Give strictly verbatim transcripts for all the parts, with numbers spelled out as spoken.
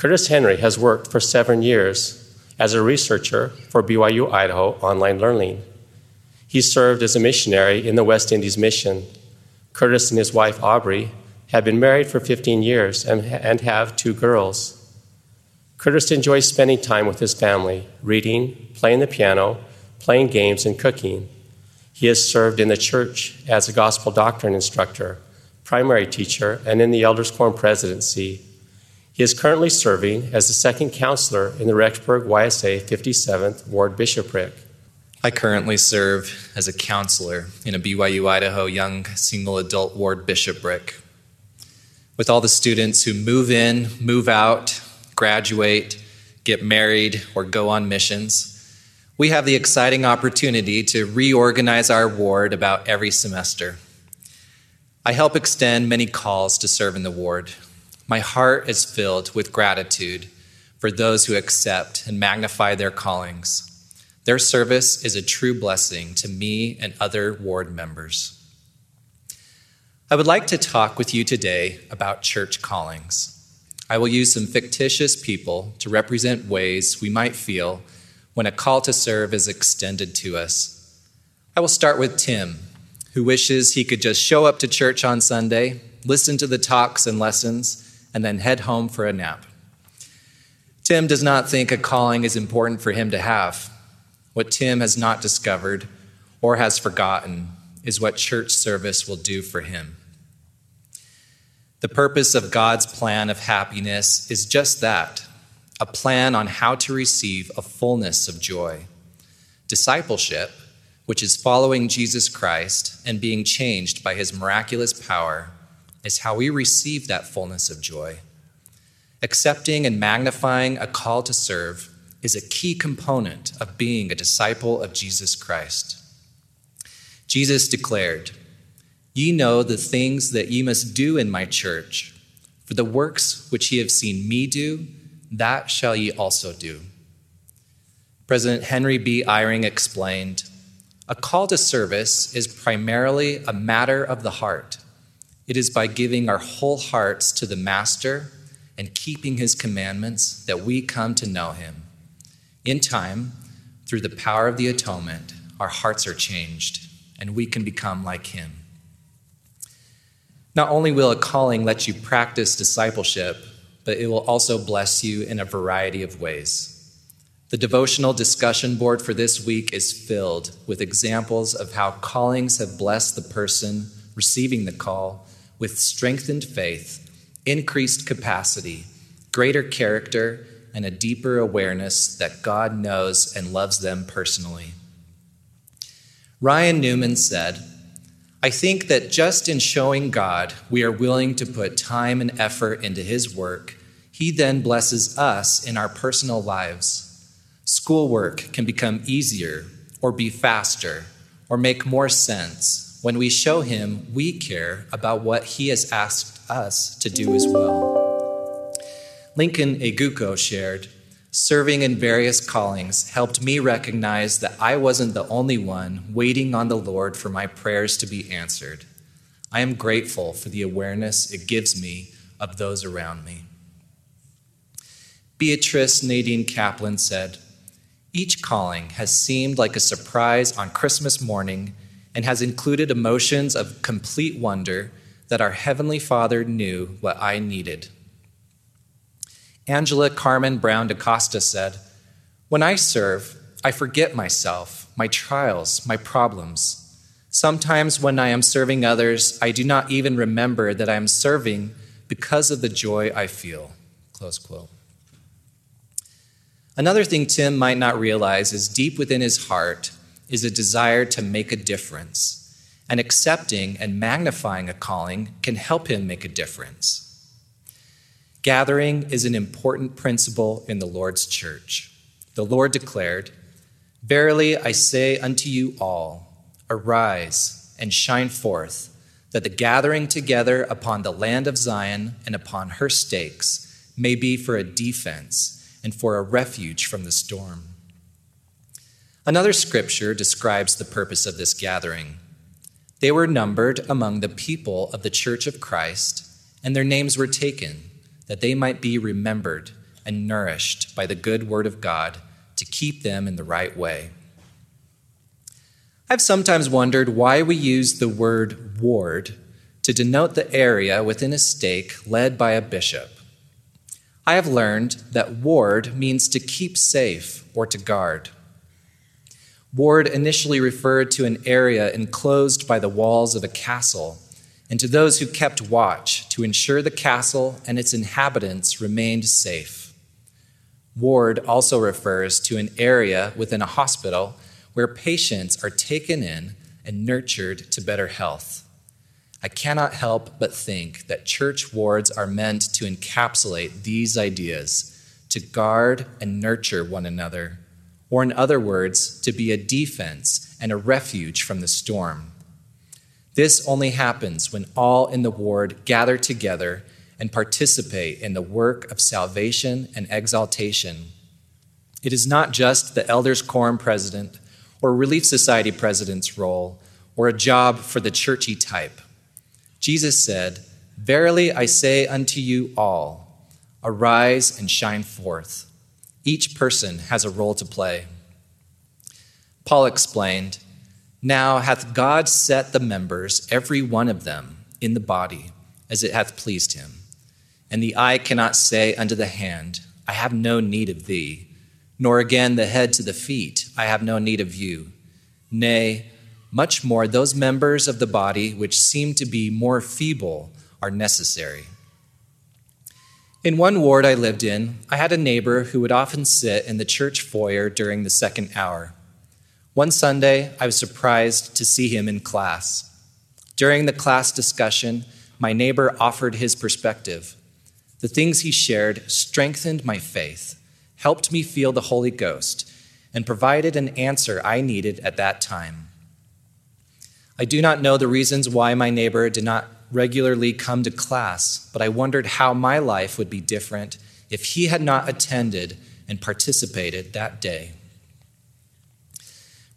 Curtis Henry has worked for seven years as a researcher for B Y U-Idaho Online Learning. He served as a missionary in the West Indies Mission. Curtis and his wife, Aubrey, have been married for fifteen years and, and have two girls. Curtis enjoys spending time with his family, reading, playing the piano, playing games, and cooking. He has served in the church as a gospel doctrine instructor, primary teacher, and in the Elders' Quorum presidency. He is currently serving as the second counselor in the Rexburg Y S A fifty-seventh Ward Bishopric. I currently serve as a counselor in a B Y U-Idaho Young Single Adult Ward Bishopric. With all the students who move in, move out, graduate, get married, or go on missions, we have the exciting opportunity to reorganize our ward about every semester. I help extend many calls to serve in the ward. My heart is filled with gratitude for those who accept and magnify their callings. Their service is a true blessing to me and other ward members. I would like to talk with you today about church callings. I will use some fictitious people to represent ways we might feel when a call to serve is extended to us. I will start with Tim, who wishes he could just show up to church on Sunday, listen to the talks and lessons, and then head home for a nap. Tim does not think a calling is important for him to have. What Tim has not discovered or has forgotten is what church service will do for him. The purpose of God's plan of happiness is just that, a plan on how to receive a fullness of joy. Discipleship, which is following Jesus Christ and being changed by his miraculous power, is how we receive that fullness of joy. Accepting and magnifying a call to serve is a key component of being a disciple of Jesus Christ. Jesus declared, "Ye know the things that ye must do in my church, for the works which ye have seen me do, that shall ye also do." President Henry B. Eyring explained, "A call to service is primarily a matter of the heart. It is by giving our whole hearts to the Master and keeping his commandments that we come to know him. In time, through the power of the atonement, our hearts are changed, and we can become like him." Not only will a calling let you practice discipleship, but it will also bless you in a variety of ways. The devotional discussion board for this week is filled with examples of how callings have blessed the person receiving the call with strengthened faith, increased capacity, greater character, and a deeper awareness that God knows and loves them personally. Ryan Newman said, "I think that just in showing God we are willing to put time and effort into his work, he then blesses us in our personal lives. Schoolwork can become easier or be faster or make more sense when we show him we care about what he has asked us to do as well." Lincoln Eguko shared, "Serving in various callings helped me recognize that I wasn't the only one waiting on the Lord for my prayers to be answered. I am grateful for the awareness it gives me of those around me." Beatrice Nadine Kaplan said, "Each calling has seemed like a surprise on Christmas morning and has included emotions of complete wonder that our Heavenly Father knew what I needed." Angela Carmen Brown DaCosta said, "When I serve, I forget myself, my trials, my problems. Sometimes when I am serving others, I do not even remember that I am serving because of the joy I feel." Close quote. Another thing Tim might not realize is deep within his heart is a desire to make a difference, and accepting and magnifying a calling can help him make a difference. Gathering is an important principle in the Lord's church. The Lord declared, "Verily I say unto you all, arise and shine forth, that the gathering together upon the land of Zion and upon her stakes may be for a defense and for a refuge from the storm." Another scripture describes the purpose of this gathering. "They were numbered among the people of the church of Christ, and their names were taken, that they might be remembered and nourished by the good word of God to keep them in the right way. I've sometimes wondered why we use the word ward to denote the area within a stake led by a bishop. I have learned that ward means to keep safe or to guard. Ward initially referred to an area enclosed by the walls of a castle, and to those who kept watch to ensure the castle and its inhabitants remained safe. Ward also refers to an area within a hospital where patients are taken in and nurtured to better health. I cannot help but think that church wards are meant to encapsulate these ideas, to guard and nurture one another, or in other words, to be a defense and a refuge from the storm. This only happens when all in the ward gather together and participate in the work of salvation and exaltation. It is not just the elders' quorum president or Relief Society president's role or a job for the churchy type. Jesus said, "Verily I say unto you all, arise and shine forth." Each person has a role to play. Paul explained, "Now hath God set the members, every one of them, in the body, as it hath pleased him. And the eye cannot say unto the hand, I have no need of thee, nor again the head to the feet, I have no need of you. Nay, much more those members of the body which seem to be more feeble are necessary." In one ward I lived in, I had a neighbor who would often sit in the church foyer during the second hour. One Sunday, I was surprised to see him in class. During the class discussion, my neighbor offered his perspective. The things he shared strengthened my faith, helped me feel the Holy Ghost, and provided an answer I needed at that time. I do not know the reasons why my neighbor did not regularly come to class, but I wondered how my life would be different if he had not attended and participated that day.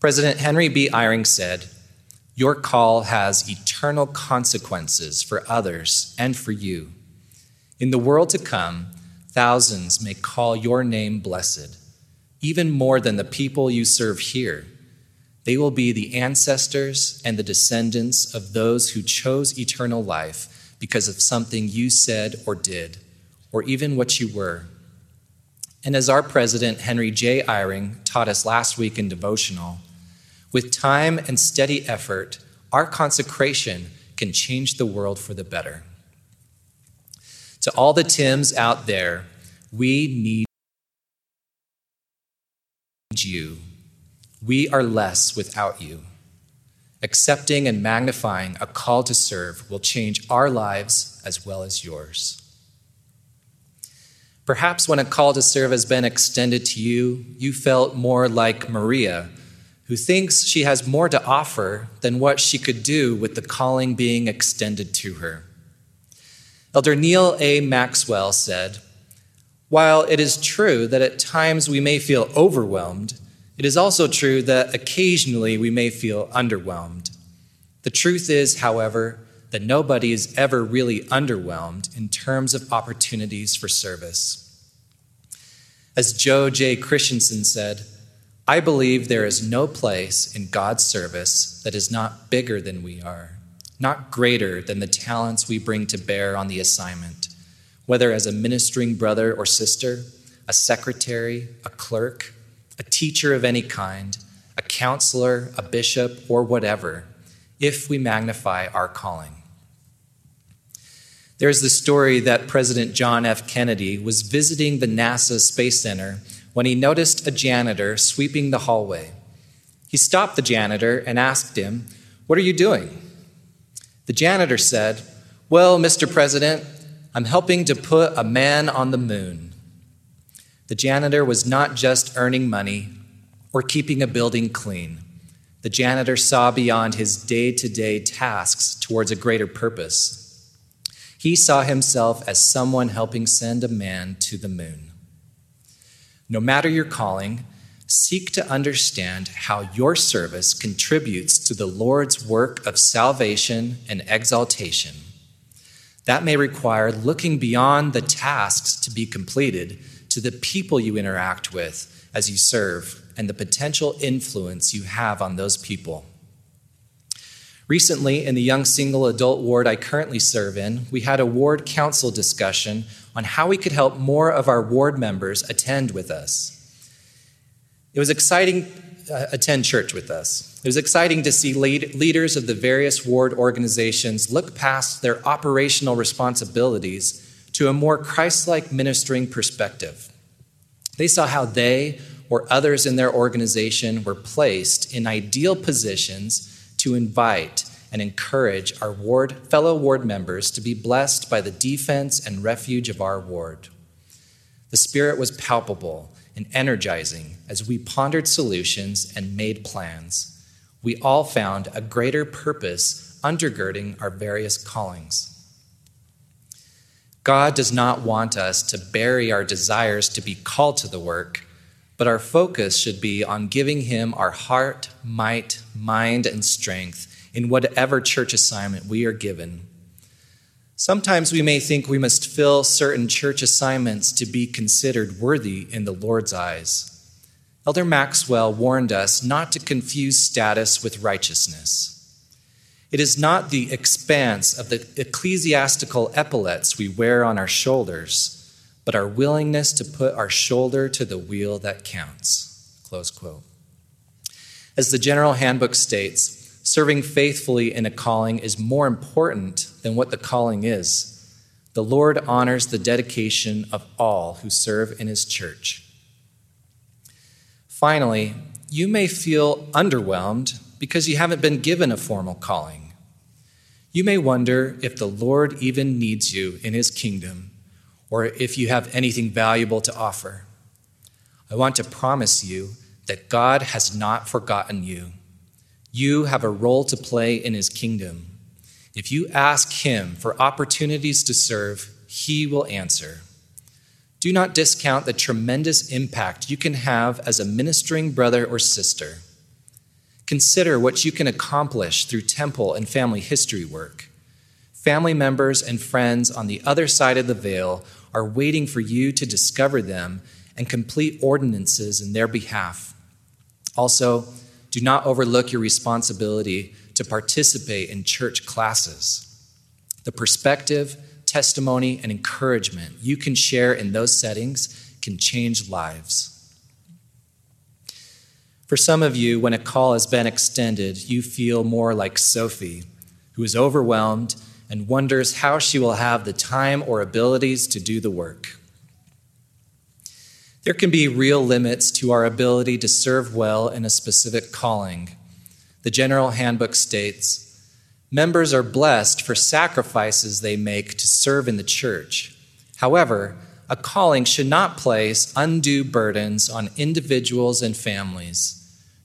President Henry B. Eyring said, "Your call has eternal consequences for others and for you. In the world to come, thousands may call your name blessed, even more than the people you serve here. They will be the ancestors and the descendants of those who chose eternal life because of something you said or did, or even what you were." And as our president, Henry J. Eyring, taught us last week in devotional, with time and steady effort, our consecration can change the world for the better. To all the Tims out there, we need you. We are less without you. Accepting and magnifying a call to serve will change our lives as well as yours. Perhaps when a call to serve has been extended to you, you felt more like Maria, who thinks she has more to offer than what she could do with the calling being extended to her. Elder Neil A. Maxwell said, "While it is true that at times we may feel overwhelmed, it is also true that occasionally we may feel underwhelmed. The truth is, however, that nobody is ever really underwhelmed in terms of opportunities for service." As Joe J. Christensen said, "I believe there is no place in God's service that is not bigger than we are, not greater than the talents we bring to bear on the assignment, whether as a ministering brother or sister, a secretary, a clerk, a teacher of any kind, a counselor, a bishop, or whatever, if we magnify our calling." There's the story that President John F. Kennedy was visiting the NASA Space Center when he noticed a janitor sweeping the hallway. He stopped the janitor and asked him, "What are you doing?" The janitor said, "Well, Mister President, I'm helping to put a man on the moon." The janitor was not just earning money or keeping a building clean. The janitor saw beyond his day-to-day tasks towards a greater purpose. He saw himself as someone helping send a man to the moon. No matter your calling, seek to understand how your service contributes to the Lord's work of salvation and exaltation. That may require looking beyond the tasks to be completed to the people you interact with as you serve, and the potential influence you have on those people. Recently, in the Young Single Adult Ward I currently serve in, we had a ward council discussion on how we could help more of our ward members attend with us. It was exciting uh, attend church with us. It was exciting to see lead, leaders of the various ward organizations look past their operational responsibilities to a more Christ-like ministering perspective. They saw how they or others in their organization were placed in ideal positions to invite and encourage our ward, fellow ward members to be blessed by the defense and refuge of our ward. The spirit was palpable and energizing as we pondered solutions and made plans. We all found a greater purpose undergirding our various callings. God does not want us to bury our desires to be called to the work, but our focus should be on giving him our heart, might, mind, and strength in whatever church assignment we are given. Sometimes we may think we must fill certain church assignments to be considered worthy in the Lord's eyes. Elder Maxwell warned us not to confuse status with righteousness. It is not the expanse of the ecclesiastical epaulets we wear on our shoulders, but our willingness to put our shoulder to the wheel that counts. Close quote. As the General Handbook states, serving faithfully in a calling is more important than what the calling is. The Lord honors the dedication of all who serve in his church. Finally, you may feel underwhelmed because you haven't been given a formal calling. You may wonder if the Lord even needs you in his kingdom, or if you have anything valuable to offer. I want to promise you that God has not forgotten you. You have a role to play in his kingdom. If you ask him for opportunities to serve, he will answer. Do not discount the tremendous impact you can have as a ministering brother or sister. Consider what you can accomplish through temple and family history work. Family members and friends on the other side of the veil are waiting for you to discover them and complete ordinances in their behalf. Also, do not overlook your responsibility to participate in church classes. The perspective, testimony, and encouragement you can share in those settings can change lives. For some of you, when a call has been extended, you feel more like Sophie, who is overwhelmed and wonders how she will have the time or abilities to do the work. There can be real limits to our ability to serve well in a specific calling. The General Handbook states, members are blessed for sacrifices they make to serve in the church. However, a calling should not place undue burdens on individuals and families.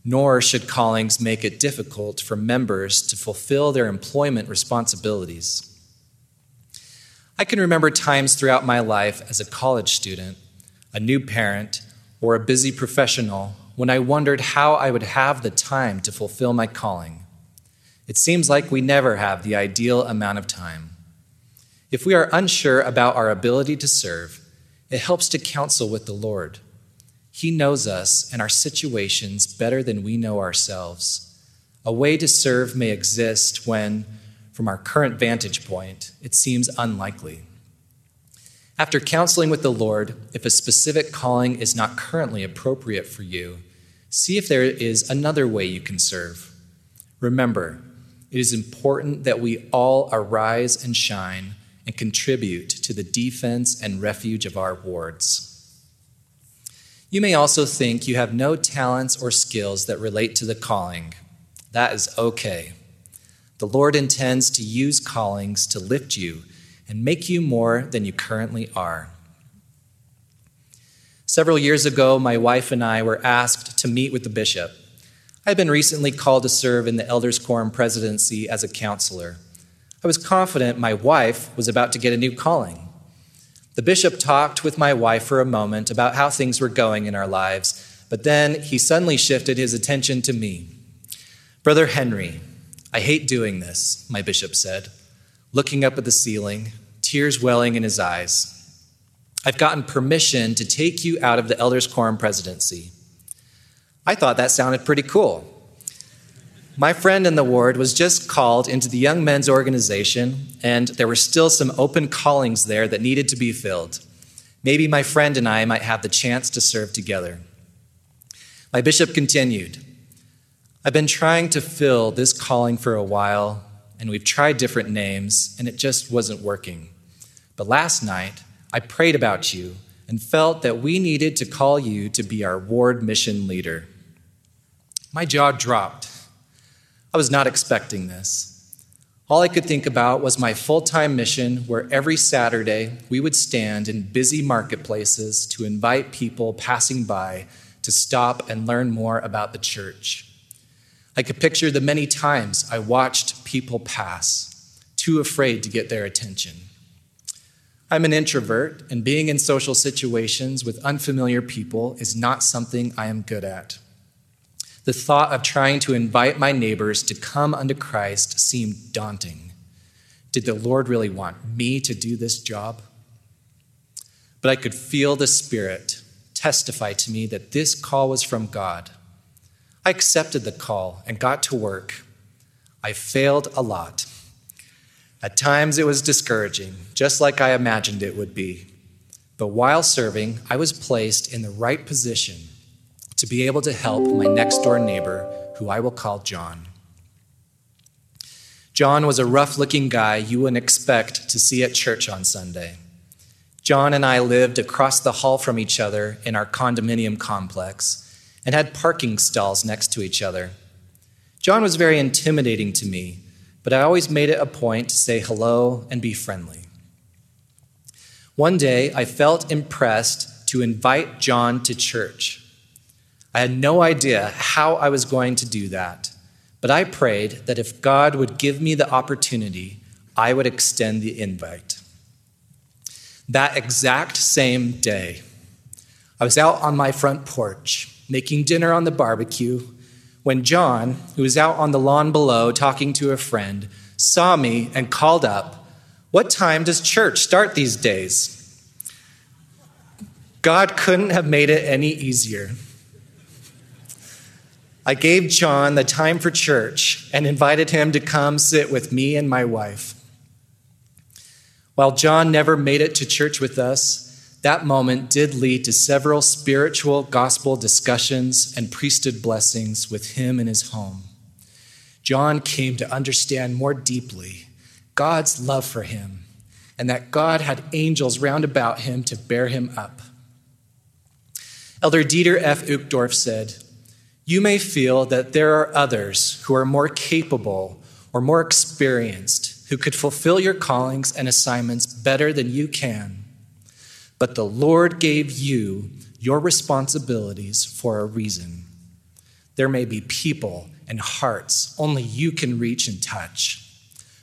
Nor should callings make it difficult for members to fulfill their employment responsibilities. I can remember times throughout my life as a college student, a new parent, or a busy professional when I wondered how I would have the time to fulfill my calling. It seems like we never have the ideal amount of time. If we are unsure about our ability to serve, it helps to counsel with the Lord. He knows us and our situations better than we know ourselves. A way to serve may exist when, from our current vantage point, it seems unlikely. After counseling with the Lord, if a specific calling is not currently appropriate for you, see if there is another way you can serve. Remember, it is important that we all arise and shine and contribute to the defense and refuge of our wards. You may also think you have no talents or skills that relate to the calling. That is okay. The Lord intends to use callings to lift you and make you more than you currently are. Several years ago, my wife and I were asked to meet with the bishop. I've been recently called to serve in the Elders Quorum Presidency as a counselor. I was confident my wife was about to get a new calling. The bishop talked with my wife for a moment about how things were going in our lives, but then he suddenly shifted his attention to me. Brother Henry, I hate doing this, my bishop said, looking up at the ceiling, tears welling in his eyes. I've gotten permission to take you out of the Elders Quorum presidency. I thought that sounded pretty cool. My friend in the ward was just called into the young men's organization, and there were still some open callings there that needed to be filled. Maybe my friend and I might have the chance to serve together. My bishop continued, I've been trying to fill this calling for a while, and we've tried different names, and it just wasn't working. But last night, I prayed about you and felt that we needed to call you to be our ward mission leader. My jaw dropped. I was not expecting this. All I could think about was my full-time mission, where every Saturday we would stand in busy marketplaces to invite people passing by to stop and learn more about the church. I could picture the many times I watched people pass, too afraid to get their attention. I'm an introvert, and being in social situations with unfamiliar people is not something I am good at. The thought of trying to invite my neighbors to come unto Christ seemed daunting. Did the Lord really want me to do this job? But I could feel the Spirit testify to me that this call was from God. I accepted the call and got to work. I failed a lot. At times it was discouraging, just like I imagined it would be. But while serving, I was placed in the right position to be able to help my next-door neighbor, who I will call John. John was a rough-looking guy you wouldn't expect to see at church on Sunday. John and I lived across the hall from each other in our condominium complex and had parking stalls next to each other. John was very intimidating to me, but I always made it a point to say hello and be friendly. One day, I felt impressed to invite John to church. I had no idea how I was going to do that, but I prayed that if God would give me the opportunity, I would extend the invite. That exact same day, I was out on my front porch, making dinner on the barbecue, when John, who was out on the lawn below talking to a friend, saw me and called up, "What time does church start these days?" God couldn't have made it any easier. I gave John the time for church and invited him to come sit with me and my wife. While John never made it to church with us, that moment did lead to several spiritual gospel discussions and priesthood blessings with him in his home. John came to understand more deeply God's love for him and that God had angels round about him to bear him up. Elder Dieter F. Uchtdorf said, "You may feel that there are others who are more capable or more experienced who could fulfill your callings and assignments better than you can. But the Lord gave you your responsibilities for a reason. There may be people and hearts only you can reach and touch.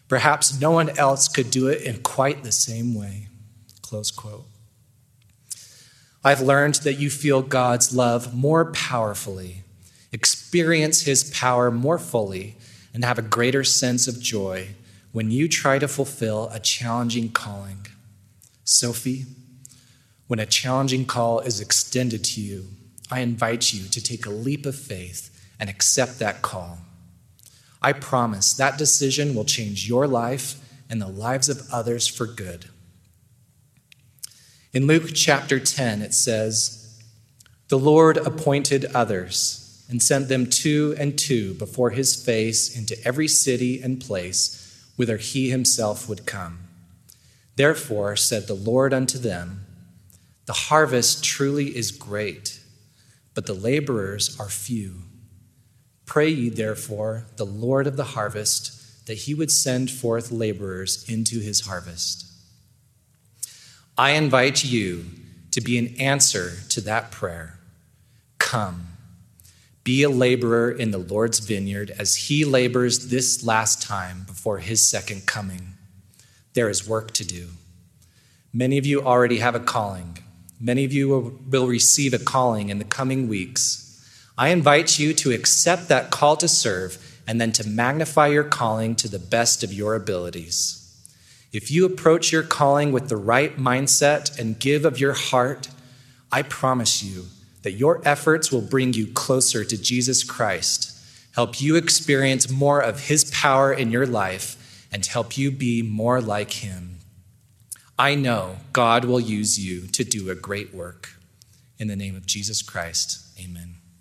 Perhaps no one else could do it in quite the same way." Close quote. I've learned that you feel God's love more powerfully, experience his power more fully, and have a greater sense of joy when you try to fulfill a challenging calling. Sophie, when a challenging call is extended to you, I invite you to take a leap of faith and accept that call. I promise that decision will change your life and the lives of others for good. In Luke chapter ten, it says, "The Lord appointed others and sent them two and two before his face into every city and place whither he himself would come. Therefore said the Lord unto them, the harvest truly is great, but the laborers are few. Pray ye therefore the Lord of the harvest that he would send forth laborers into his harvest." I invite you to be an answer to that prayer. Come. Be a laborer in the Lord's vineyard as he labors this last time before his second coming. There is work to do. Many of you already have a calling. Many of you will receive a calling in the coming weeks. I invite you to accept that call to serve and then to magnify your calling to the best of your abilities. If you approach your calling with the right mindset and give of your heart, I promise you that your efforts will bring you closer to Jesus Christ, help you experience more of his power in your life, and help you be more like him. I know God will use you to do a great work. In the name of Jesus Christ, amen.